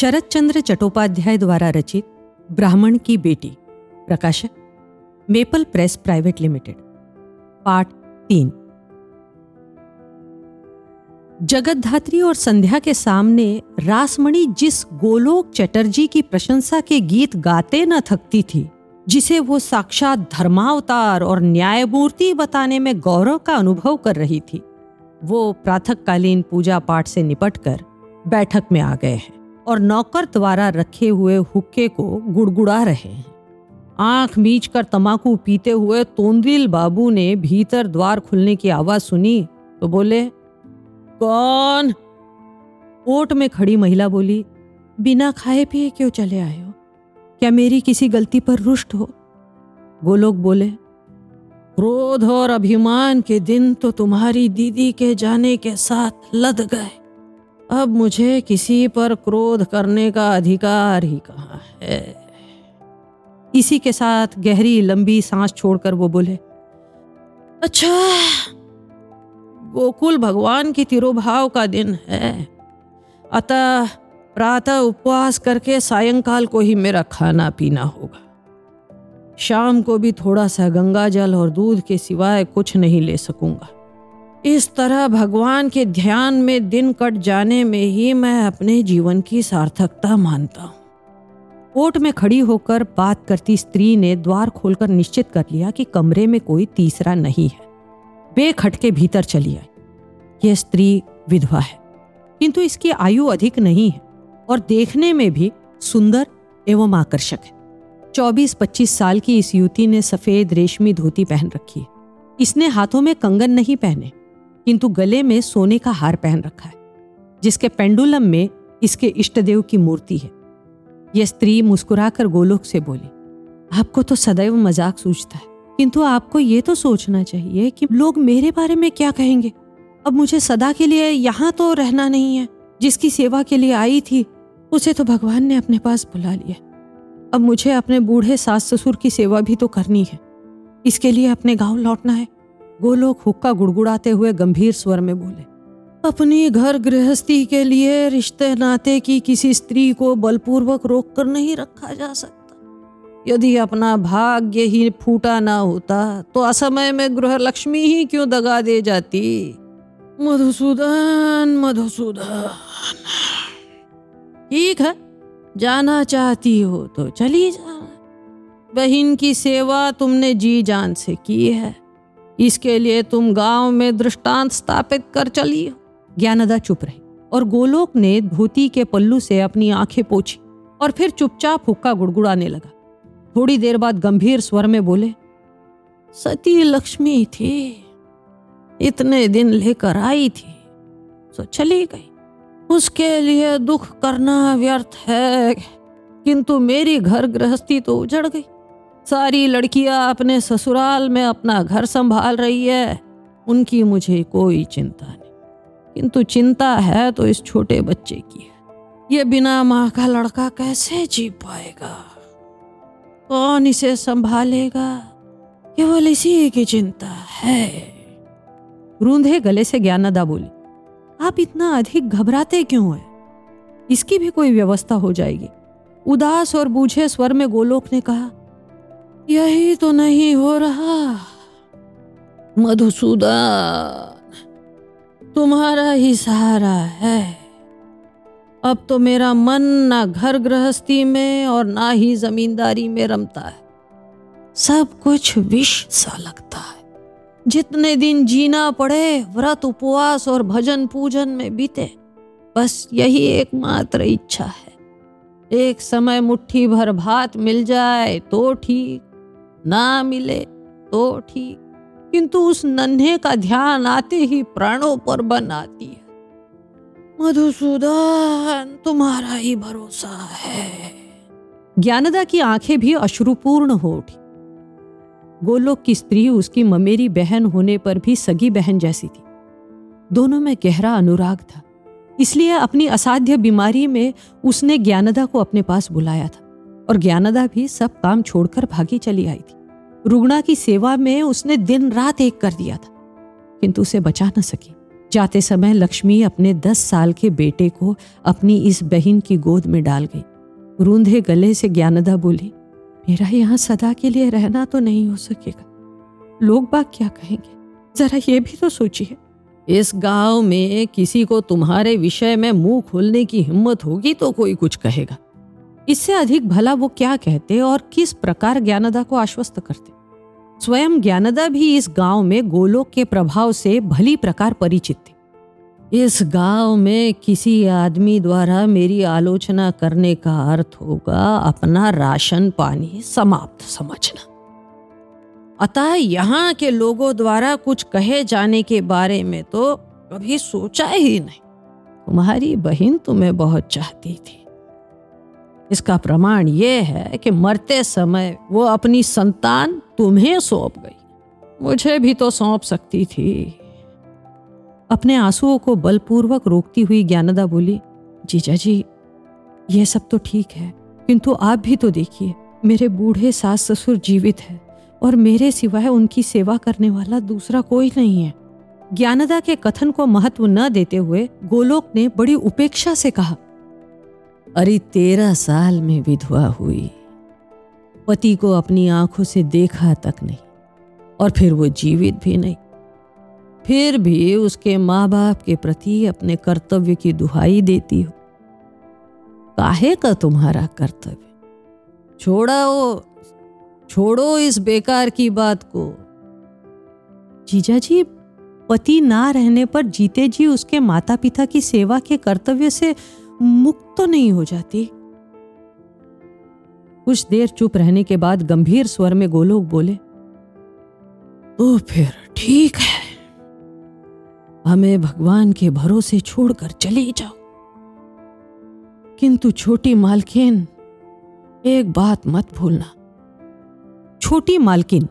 शरत चंद्र चट्टोपाध्याय द्वारा रचित ब्राह्मण की बेटी, प्रकाशक Maple Press Private Limited, part 3। Jagatdhatri और संध्या के सामने रासमणी जिस गोलोक चटर्जी की प्रशंसा के गीत गाते न थकती थी, जिसे वो साक्षात धर्मावतार और न्यायमूर्ति बताने में गौरव का अनुभव कर रही थी, वो प्रातःकालीन पूजा पाठ से निपटकर बैठक में आ गए हैं और नौकर द्वारा रखे हुए हुक्के को गुड़गुड़ा रहे हैं। आंख मीच कर तम्बाकू पीते हुए तोंदिल बाबू ने भीतर द्वार खुलने की आवाज सुनी तो बोले, कौन? ओट में खड़ी महिला बोली, बिना खाए पिए क्यों चले आए हो? क्या मेरी किसी गलती पर रुष्ट हो? गोलोक बोले, क्रोध और अभिमान के दिन तो तुम्हारी दीदी के जाने के साथ लद गए। अब मुझे किसी पर क्रोध करने का अधिकार ही कहाँ है। इसी के साथ गहरी लंबी सांस छोड़कर वो बोले, अच्छा, गोकुल भगवान की तिरोभाव का दिन है, अतः प्रातः उपवास करके सायंकाल को ही मेरा खाना पीना होगा। शाम को भी थोड़ा सा गंगा जल और दूध के सिवाय कुछ नहीं ले सकूंगा। इस तरह भगवान के ध्यान में दिन कट जाने में ही मैं अपने जीवन की सार्थकता मानता हूँ। ओट में खड़ी होकर बात करती स्त्री ने द्वार खोलकर निश्चित कर लिया कि कमरे में कोई तीसरा नहीं है। वे खटके भीतर चली आई। यह स्त्री विधवा है, किंतु इसकी आयु अधिक नहीं है और देखने में भी सुंदर एवं आकर्षक है। 24-25 साल की इस युवती ने सफेद रेशमी धोती पहन रखी है। इसने हाथों में कंगन नहीं पहने, किंतु गले में सोने का हार पहन रखा है, जिसके पेंडुलम में इसके इष्टदेव की मूर्ति है। यह स्त्री मुस्कुराकर गोलोक से बोली, आपको तो सदैव मजाक सूझता है, किंतु आपको ये तो सोचना चाहिए कि लोग मेरे बारे में क्या कहेंगे। अब मुझे सदा के लिए यहाँ तो रहना नहीं है। जिसकी सेवा के लिए आई थी उसे तो भगवान ने अपने पास बुला लिया। अब मुझे अपने बूढ़े सास ससुर की सेवा भी तो करनी है। इसके लिए अपने गांव लौटना है। गोलोक हुक्का गुड़गुड़ाते हुए गंभीर स्वर में बोले, अपनी घर गृहस्थी के लिए रिश्ते नाते की किसी स्त्री को बलपूर्वक रोक कर नहीं रखा जा सकता। यदि अपना भाग्य ही फूटा ना होता तो असमय में गृह लक्ष्मी ही क्यों दगा दे जाती। मधुसूदन, ठीक है, जाना चाहती हो तो चली जा। बहन की सेवा तुमने जी जान से की है, इसके लिए तुम गांव में दृष्टांत स्थापित कर चली हो। ज्ञानदा चुप रही और गोलोक ने धोती के पल्लू से अपनी आंखें पोंछी और फिर चुपचाप हुक्का गुड़गुड़ाने लगा। थोड़ी देर बाद गंभीर स्वर में बोले, सती लक्ष्मी थी, इतने दिन लेकर आई थी सो चली गई। उसके लिए दुख करना व्यर्थ है, किंतु मेरी घर गृहस्थी तो उजड़ गई। सारी लड़कियां अपने ससुराल में अपना घर संभाल रही है, उनकी मुझे कोई चिंता नहीं, किंतु चिंता है तो इस छोटे बच्चे की है। ये बिना माँ का लड़का कैसे जी पाएगा? कौन इसे संभालेगा? केवल इसी की चिंता है। रूंधे गले से ज्ञानदा बोली, आप इतना अधिक घबराते क्यों हैं? इसकी भी कोई व्यवस्था हो जाएगी। उदास और बूझे स्वर में गोलोक ने कहा, यही तो नहीं हो रहा। मधुसूदन, तुम्हारा ही सहारा है। अब तो मेरा मन ना घर गृहस्थी में और ना ही जमींदारी में रमता है। सब कुछ विष सा लगता है। जितने दिन जीना पड़े व्रत उपवास और भजन पूजन में बीते, बस यही एकमात्र इच्छा है। एक समय मुट्ठी भर भात मिल जाए तो ठीक, ना मिले तो ठीक, किंतु उस नन्हे का ध्यान आते ही प्राणों पर बन आती है। मधुसूदन, तुम्हारा ही भरोसा है। ज्ञानदा की आंखें भी अश्रुपूर्ण हो उठी। गोलोक की स्त्री उसकी ममेरी बहन होने पर भी सगी बहन जैसी थी। दोनों में गहरा अनुराग था, इसलिए अपनी असाध्य बीमारी में उसने ज्ञानदा को अपने पास बुलाया था और ज्ञानदा भी सब काम छोड़कर भागी चली आई थी। रुग्णा की सेवा में उसने दिन रात एक कर दिया था, किंतु उसे बचा न सकी। जाते समय लक्ष्मी अपने 10 साल के बेटे को अपनी इस बहन की गोद में डाल गई। रूंधे गले से ज्ञानदा बोली, मेरा यहाँ सदा के लिए रहना तो नहीं हो सकेगा, लोग बाग क्या कहेंगे, जरा ये भी तो सोचिए। इस गांव में किसी को तुम्हारे विषय में मुंह खोलने की हिम्मत होगी तो कोई कुछ कहेगा। इससे अधिक भला वो क्या कहते और किस प्रकार ज्ञानदा को आश्वस्त करते। स्वयं ज्ञानदा भी इस गांव में गोलोक के प्रभाव से भली प्रकार परिचित थी। इस गांव में किसी आदमी द्वारा मेरी आलोचना करने का अर्थ होगा अपना राशन पानी समाप्त समझना, अतः यहाँ के लोगों द्वारा कुछ कहे जाने के बारे में तो कभी सोचा ही नहीं। तुम्हारी बहन तुम्हें बहुत चाहती थी, इसका प्रमाण यह है कि मरते समय वो अपनी संतान तुम्हें सौंप गई, मुझे भी तो सौंप सकती थी। अपने आंसुओं को बलपूर्वक रोकती हुई ज्ञानदा बोली, जीजा जी ये सब तो ठीक है, किंतु आप भी तो देखिए, मेरे बूढ़े सास ससुर जीवित है और मेरे सिवाय उनकी सेवा करने वाला दूसरा कोई नहीं है। ज्ञानदा के कथन को महत्व न देते हुए गोलोक ने बड़ी उपेक्षा से कहा, अरे 13 साल में विधवा हुई, पति को अपनी आंखों से देखा तक नहीं और फिर वो जीवित भी नहीं, फिर भी उसके माँ बाप के प्रति अपने कर्तव्य की दुहाई देती हो। काहे का तुम्हारा कर्तव्य, छोड़ो इस बेकार की बात को। जीजा जी, पति ना रहने पर जीते जी उसके माता पिता की सेवा के कर्तव्य से मुक्त तो नहीं हो जाती। कुछ देर चुप रहने के बाद गंभीर स्वर में गोलोक बोले, तो फिर ठीक है, हमें भगवान के भरोसे छोड़कर चले जाओ, किंतु छोटी मालकिन एक बात मत भूलना। छोटी मालकिन,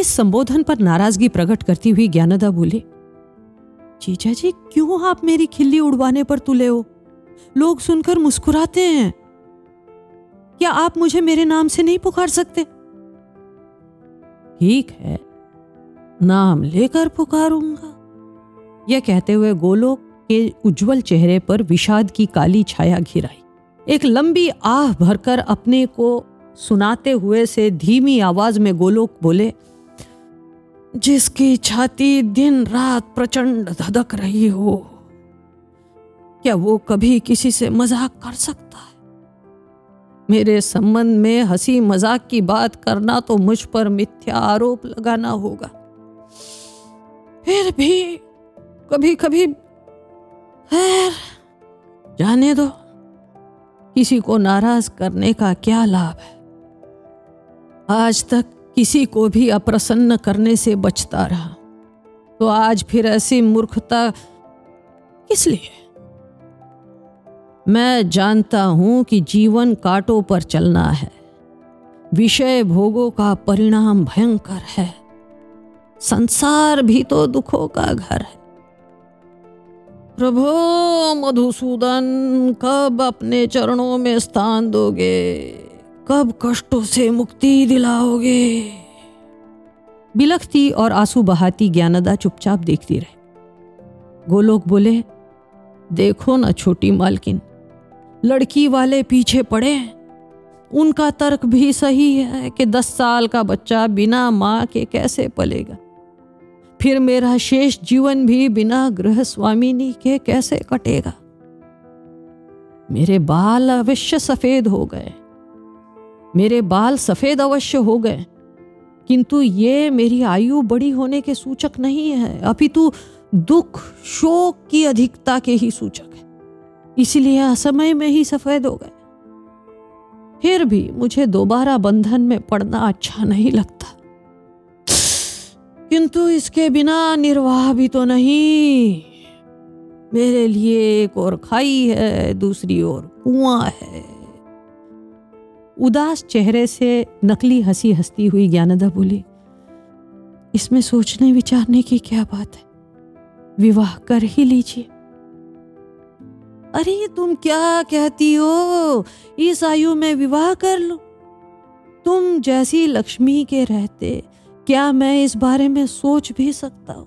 इस संबोधन पर नाराजगी प्रकट करती हुई ज्ञानदा बोली, जीजा जी क्यों आप मेरी खिल्ली उड़वाने पर तुले हो, लोग सुनकर मुस्कुराते हैं, क्या आप मुझे मेरे नाम से नहीं पुकार सकते? ठीक है, नाम लेकर पुकारूंगा। यह कहते हुए गोलोक के उज्जवल चेहरे पर विषाद की काली छाया घिराई। एक लंबी आह भरकर अपने को सुनाते हुए से धीमी आवाज में गोलोक बोले, जिसकी छाती दिन रात प्रचंड धधक रही हो, क्या वो कभी किसी से मजाक कर सकता है? मेरे संबंध में हंसी मजाक की बात करना तो मुझ पर मिथ्या आरोप लगाना होगा। फिर भी कभी कभी, खैर जाने दो, किसी को नाराज करने का क्या लाभ है? आज तक किसी को भी अप्रसन्न करने से बचता रहा, तो आज फिर ऐसी मूर्खता किस लिए? मैं जानता हूं कि जीवन कांटों पर चलना है, विषय भोगों का परिणाम भयंकर है, संसार भी तो दुखों का घर है। प्रभो मधुसूदन, कब अपने चरणों में स्थान दोगे, कब कष्टों से मुक्ति दिलाओगे? बिलखती और आंसू बहाती ज्ञानदा चुपचाप देखती रहे। गोलोक बोले, देखो ना छोटी मालकिन, लड़की वाले पीछे पड़े हैं, उनका तर्क भी सही है कि 10 साल का बच्चा बिना माँ के कैसे पलेगा, फिर मेरा शेष जीवन भी बिना गृह स्वामिनी के कैसे कटेगा? मेरे बाल सफ़ेद अवश्य हो गए, किंतु ये मेरी आयु बड़ी होने के सूचक नहीं है, अपितु दुख शोक की अधिकता के ही सूचक है, इसलिए असमय में ही सफ़ेद हो गए। फिर भी मुझे दोबारा बंधन में पड़ना अच्छा नहीं लगता, किंतु इसके बिना निर्वाह भी तो नहीं। मेरे लिए एक ओर खाई है, दूसरी ओर कुआं है। उदास चेहरे से नकली हंसी हंसती हुई ज्ञानदा बोली, इसमें सोचने विचारने की क्या बात है, विवाह कर ही लीजिए। अरे तुम क्या कहती हो, इस आयु में विवाह कर लो? तुम जैसी लक्ष्मी के रहते क्या मैं इस बारे में सोच भी सकता हूं?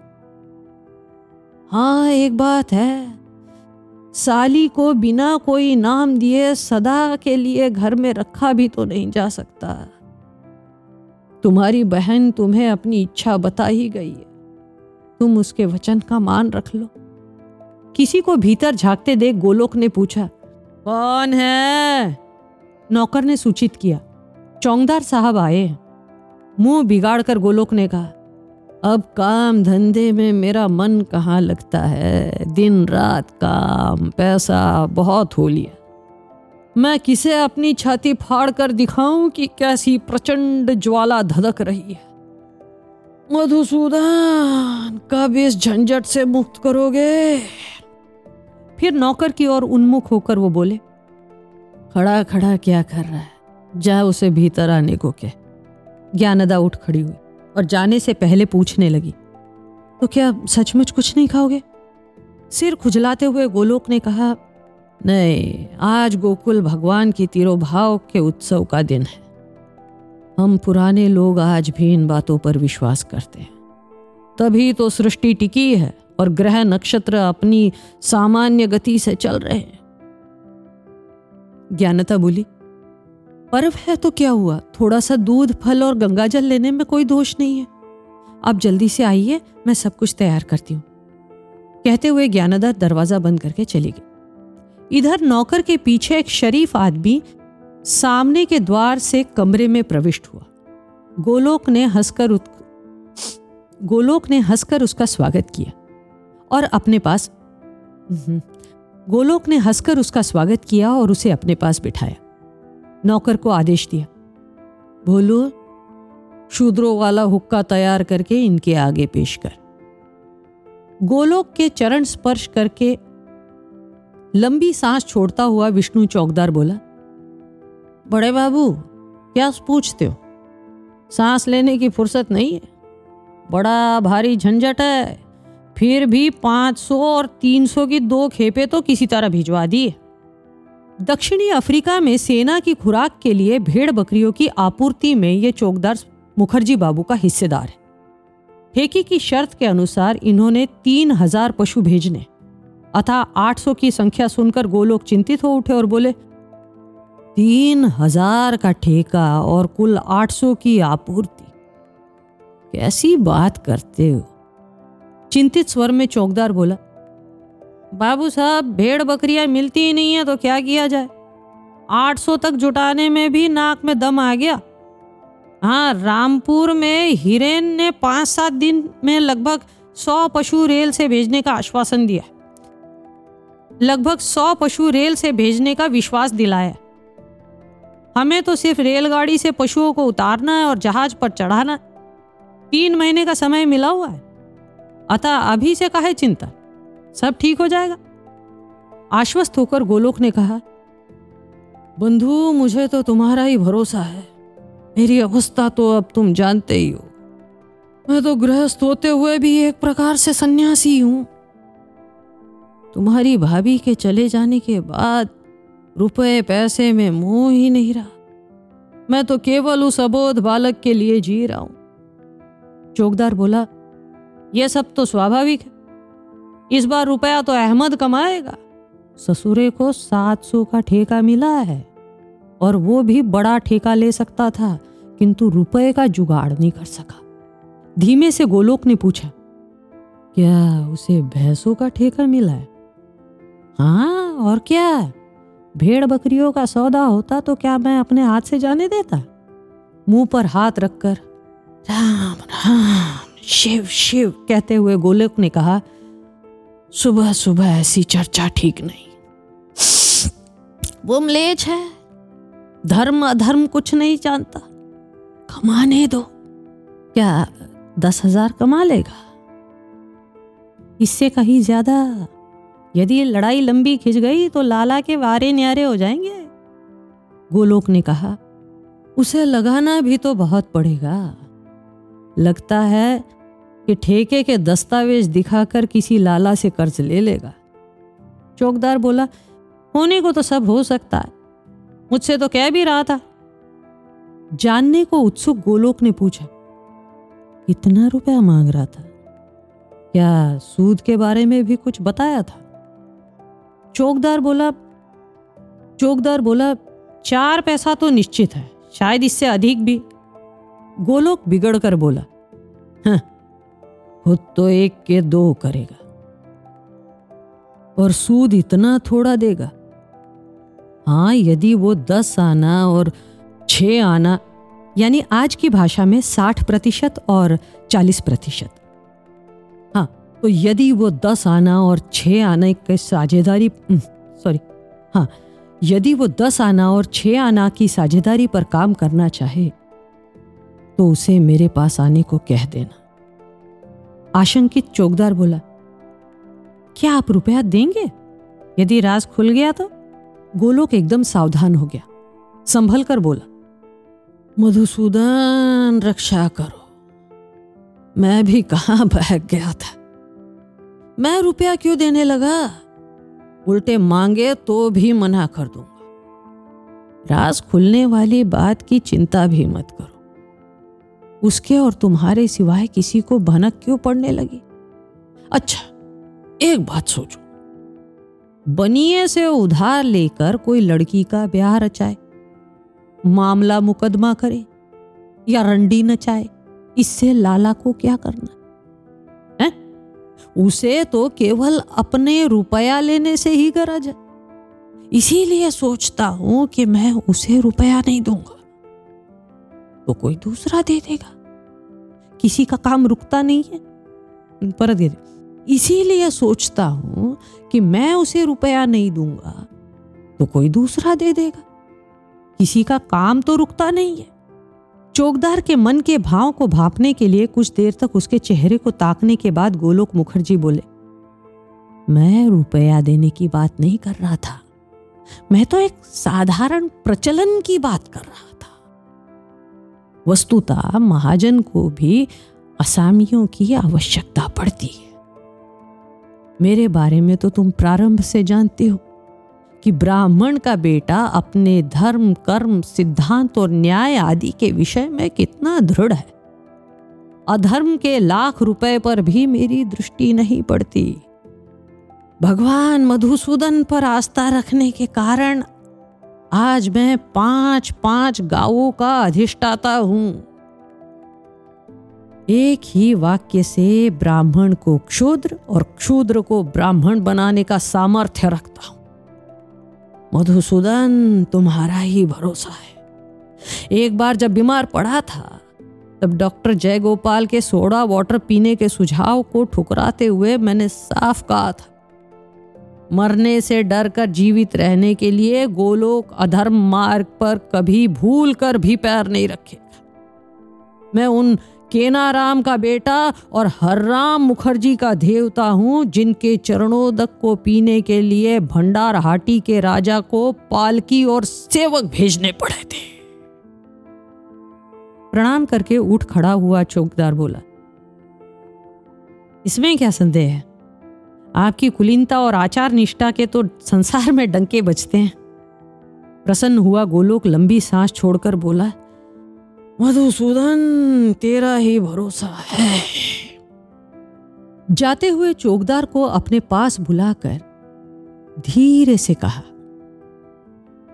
हाँ एक बात है, साली को बिना कोई नाम दिए सदा के लिए घर में रखा भी तो नहीं जा सकता। तुम्हारी बहन तुम्हें अपनी इच्छा बता ही गई है, तुम उसके वचन का मान रख लो। किसी को भीतर झांकते देख गोलोक ने पूछा, कौन है? नौकर ने सूचित किया, चौकीदार साहब आए। मुंह बिगाड़कर गोलोक ने कहा, अब काम धंधे में मेरा मन कहाँ लगता है, दिन रात काम पैसा बहुत हो लिया। मैं किसे अपनी छाती फाड़ कर दिखाऊं कि कैसी प्रचंड ज्वाला धधक रही है। मधुसूदन, कब इस झंझट से मुक्त करोगे? फिर नौकर की ओर उन्मुख होकर वो बोले, खड़ा खड़ा क्या कर रहा है, जा उसे भीतर आने को कह। ज्ञानदा उठ खड़ी हुई और जाने से पहले पूछने लगी, तो क्या सचमुच कुछ नहीं खाओगे? सिर खुजलाते हुए गोलोक ने कहा, नहीं, आज गोकुल भगवान की तिरोभाव के उत्सव का दिन है। हम पुराने लोग आज भी इन बातों पर विश्वास करते हैं, तभी तो सृष्टि टिकी है और ग्रह नक्षत्र अपनी सामान्य गति से चल रहे हैं। ज्ञानता बोली, पर्व है तो क्या हुआ, थोड़ा सा दूध फल और गंगाजल लेने में कोई दोष नहीं है। आप जल्दी से आइए, मैं सब कुछ तैयार करती हूँ। कहते हुए ज्ञानदा दरवाजा बंद करके चली गई। इधर नौकर के पीछे एक शरीफ आदमी सामने के द्वार से कमरे में प्रविष्ट हुआ। गोलोक ने हंसकर उसका स्वागत किया और उसे अपने पास बिठाया। नौकर को आदेश दिया, भोलू, शूद्रों वाला हुक्का तैयार करके इनके आगे पेश कर। गोलोक के चरण स्पर्श करके लंबी सांस छोड़ता हुआ विष्णु चौकीदार बोला, बड़े बाबू क्या पूछते हो, सांस लेने की फुर्सत नहीं है? बड़ा भारी झंझट है, फिर भी 500 और 300 की 2 खेपे तो किसी तरह भिजवा दी। दक्षिणी अफ्रीका में सेना की खुराक के लिए भेड़ बकरियों की आपूर्ति में ये चौकीदार मुखर्जी बाबू का हिस्सेदार है। ठेके की शर्त के अनुसार इन्होंने 3000 पशु भेजने अथा 800 की संख्या सुनकर गोलोक चिंतित हो उठे और बोले, 3000 का ठेका और कुल 800 की आपूर्ति, कैसी बात करते हो? चिंतित स्वर में चौकीदार बोला, बाबू साहब, भेड़ बकरियां मिलती ही नहीं है तो क्या किया जाए, 800 तक जुटाने में भी नाक में दम आ गया। हाँ, रामपुर में हिरेन ने 5-7 दिन में लगभग 100 पशु रेल से भेजने का आश्वासन दिया, लगभग 100 पशु रेल से भेजने का विश्वास दिलाया। हमें तो सिर्फ रेलगाड़ी से पशुओं को उतारना है और जहाज पर चढ़ाना। 3 महीने का समय मिला हुआ है, अतः अभी से काहे चिंता, सब ठीक हो जाएगा। आश्वस्त होकर गोलोक ने कहा, बंधु, मुझे तो तुम्हारा ही भरोसा है, मेरी अवस्था तो अब तुम जानते ही हो। मैं तो गृहस्थ होते हुए भी एक प्रकार से सन्यासी हूं। तुम्हारी भाभी के चले जाने के बाद रुपए पैसे में मोह ही नहीं रहा, मैं तो केवल उस अबोध बालक के लिए जी रहा हूं। चौकीदार बोला, यह सब तो स्वाभाविक है, इस बार रुपया तो अहमद कमाएगा। ससुरे को 700 का ठेका मिला है और वो भी बड़ा ठेका ले सकता था, किंतु रुपए का जुगाड़ नहीं कर सका। धीमे से गोलोक ने पूछा, क्या उसे भैंसों का ठेका मिला है? हाँ और क्या, भेड़ बकरियों का सौदा होता तो क्या मैं अपने हाथ से जाने देता? मुंह पर हाथ रखकर राम राम शिव शिव कहते हुए गोलोक ने कहा, सुबह सुबह ऐसी चर्चा ठीक नहीं। वो मलेच्छ है, धर्म अधर्म कुछ नहीं जानता, कमाने दो। क्या 10,000 कमा लेगा? इससे कहीं ज्यादा। यदि लड़ाई लंबी खिंच गई तो लाला के वारे न्यारे हो जाएंगे। गोलोक ने कहा, उसे लगाना भी तो बहुत पड़ेगा। लगता है कि ठेके के दस्तावेज दिखाकर किसी लाला से कर्ज ले लेगा। चौकीदार बोला, होने को तो सब हो सकता है, मुझसे तो कह भी रहा था। जानने को उत्सुक गोलोक ने पूछा, कितना रुपया मांग रहा था? क्या सूद के बारे में भी कुछ बताया था? चौकदार बोला 4 पैसा तो निश्चित है, शायद इससे अधिक भी। गोलोक बिगड़ कर बोला, हाँ, खुद तो 1 के 2 करेगा और सूद इतना थोड़ा देगा। हाँ, यदि वो 10 आना और 6 आना यानी आज की भाषा में 60% और 40%। हाँ, तो यदि वो 10 आना और 6 आना की साझेदारी पर काम करना चाहे तो उसे मेरे पास आने को कह देना। आशंकित चौकदार बोला, क्या आप रुपया देंगे यदि राज खुल गया तो? गोलोक एकदम सावधान हो गया, संभल कर बोला, मधुसूदन रक्षा करो, मैं भी कहाँ बहक गया था। मैं रुपया क्यों देने लगा, उल्टे मांगे तो भी मना कर दूंगा। राज खुलने वाली बात की चिंता भी मत करो, उसके और तुम्हारे सिवाय किसी को भनक क्यों पड़ने लगी। अच्छा, एक बात सोचो, बनिए से उधार लेकर कोई लड़की का ब्याह रचाए, मामला मुकदमा करे या रंडी नचाए, इससे लाला को क्या करना है? उसे तो केवल अपने रुपया लेने से ही गरज है। इसीलिए सोचता हूं कि मैं उसे रुपया नहीं दूंगा तो कोई दूसरा दे देगा, किसी का काम रुकता नहीं है। चौकदार के मन के भाव को भांपने के लिए कुछ देर तक उसके चेहरे को ताकने के बाद गोलोक मुखर्जी बोले, मैं रुपया देने की बात नहीं कर रहा था, मैं तो एक साधारण प्रचलन की बात कर रहा था। वस्तुतः महाजन को भी असामियों की आवश्यकता पड़ती है। मेरे बारे में तो तुम प्रारंभ से जानते हो कि ब्राह्मण का बेटा अपने धर्म, कर्म, सिद्धांत और न्याय आदि के विषय में कितना दृढ़ है। अधर्म के 1,00,000 रुपए पर भी मेरी दृष्टि नहीं पड़ती। भगवान मधुसूदन पर आस्था रखने के कारण आज मैं 5-5 गांवों का अधिष्ठाता हूं। एक ही वाक्य से ब्राह्मण को क्षूद्र और क्षूद्र को ब्राह्मण बनाने का सामर्थ्य रखता हूं। मधुसूदन, तुम्हारा ही भरोसा है। एक बार जब बीमार पड़ा था तब डॉक्टर जयगोपाल के सोडा वाटर पीने के सुझाव को ठुकराते हुए मैंने साफ कहा था, मरने से डर कर जीवित रहने के लिए गोलोक अधर्म मार्ग पर कभी भूल कर भी पैर नहीं रखेगा। मैं उन केनाराम का बेटा और हर राम मुखर्जी का देवता हूँ जिनके चरणोदक को पीने के लिए भंडार हाटी के राजा को पालकी और सेवक भेजने पड़े थे। प्रणाम करके उठ खड़ा हुआ चौकदार बोला, इसमें क्या संदेह है? आपकी कुलीनता और आचार निष्ठा के तो संसार में डंके बजते हैं। प्रसन्न हुआ गोलोक लंबी सांस छोड़कर बोला, मधुसूदन, तेरा ही भरोसा है। जाते हुए चौकदार को अपने पास बुलाकर धीरे से कहा,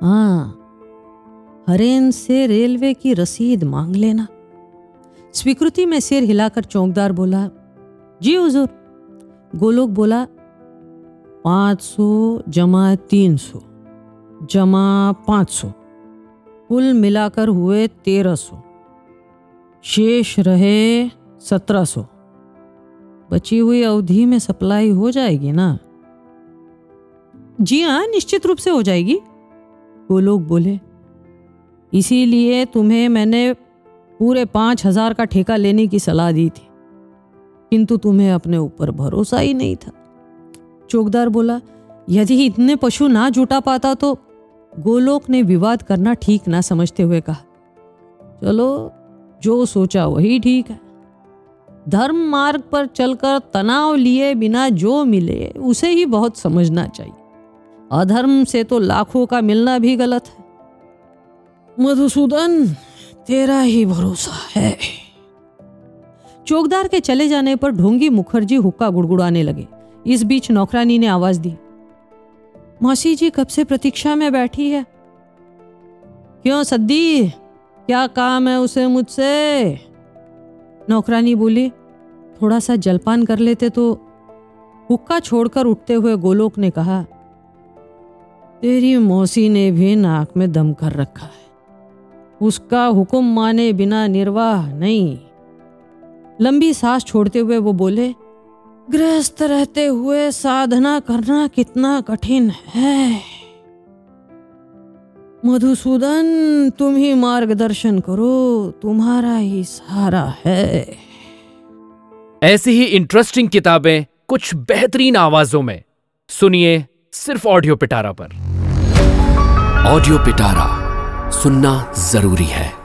हाँ, हिरेन से रेलवे की रसीद मांग लेना। स्वीकृति में सिर हिलाकर चौकदार बोला, जी हुजूर। गोलोक बोला, 500 जमा 300 जमा 500 कुल मिलाकर हुए 1,300, शेष रहे 1,700। बची हुई अवधि में सप्लाई हो जाएगी ना? जी हाँ, निश्चित रूप से हो जाएगी। वो लोग बोले, इसीलिए तुम्हें मैंने पूरे 5,000 का ठेका लेने की सलाह दी थी, किंतु तुम्हें अपने ऊपर भरोसा ही नहीं था। चौकदार बोला, यदि इतने पशु ना जुटा पाता तो? गोलोक ने विवाद करना ठीक ना समझते हुए कहा, चलो, जो सोचा वही ठीक है। धर्म मार्ग पर चलकर तनाव लिए बिना जो मिले उसे ही बहुत समझना चाहिए। अधर्म से तो 1,00,000 का मिलना भी गलत है। मधुसूदन, तेरा ही भरोसा है। चौकदार के चले जाने पर ढोंगी मुखर्जी हुक्का गुड़गुड़ाने लगे। इस बीच नौकरानी ने आवाज दी, मासी जी कब से प्रतीक्षा में बैठी है। क्यों सद्दी, क्या काम है उसे मुझसे? नौकरानी बोली, थोड़ा सा जलपान कर लेते तो। हुक्का छोड़कर उठते हुए गोलोक ने कहा, तेरी मौसी ने भी नाक में दम कर रखा है, उसका हुक्म माने बिना निर्वाह नहीं। लंबी सांस छोड़ते हुए वो बोले, गृहस्थ रहते हुए साधना करना कितना कठिन है। मधुसूदन, तुम ही मार्गदर्शन करो, तुम्हारा ही सहारा है। ऐसी ही इंटरेस्टिंग किताबें कुछ बेहतरीन आवाजों में सुनिए सिर्फ ऑडियो पिटारा पर। ऑडियो पिटारा सुनना जरूरी है।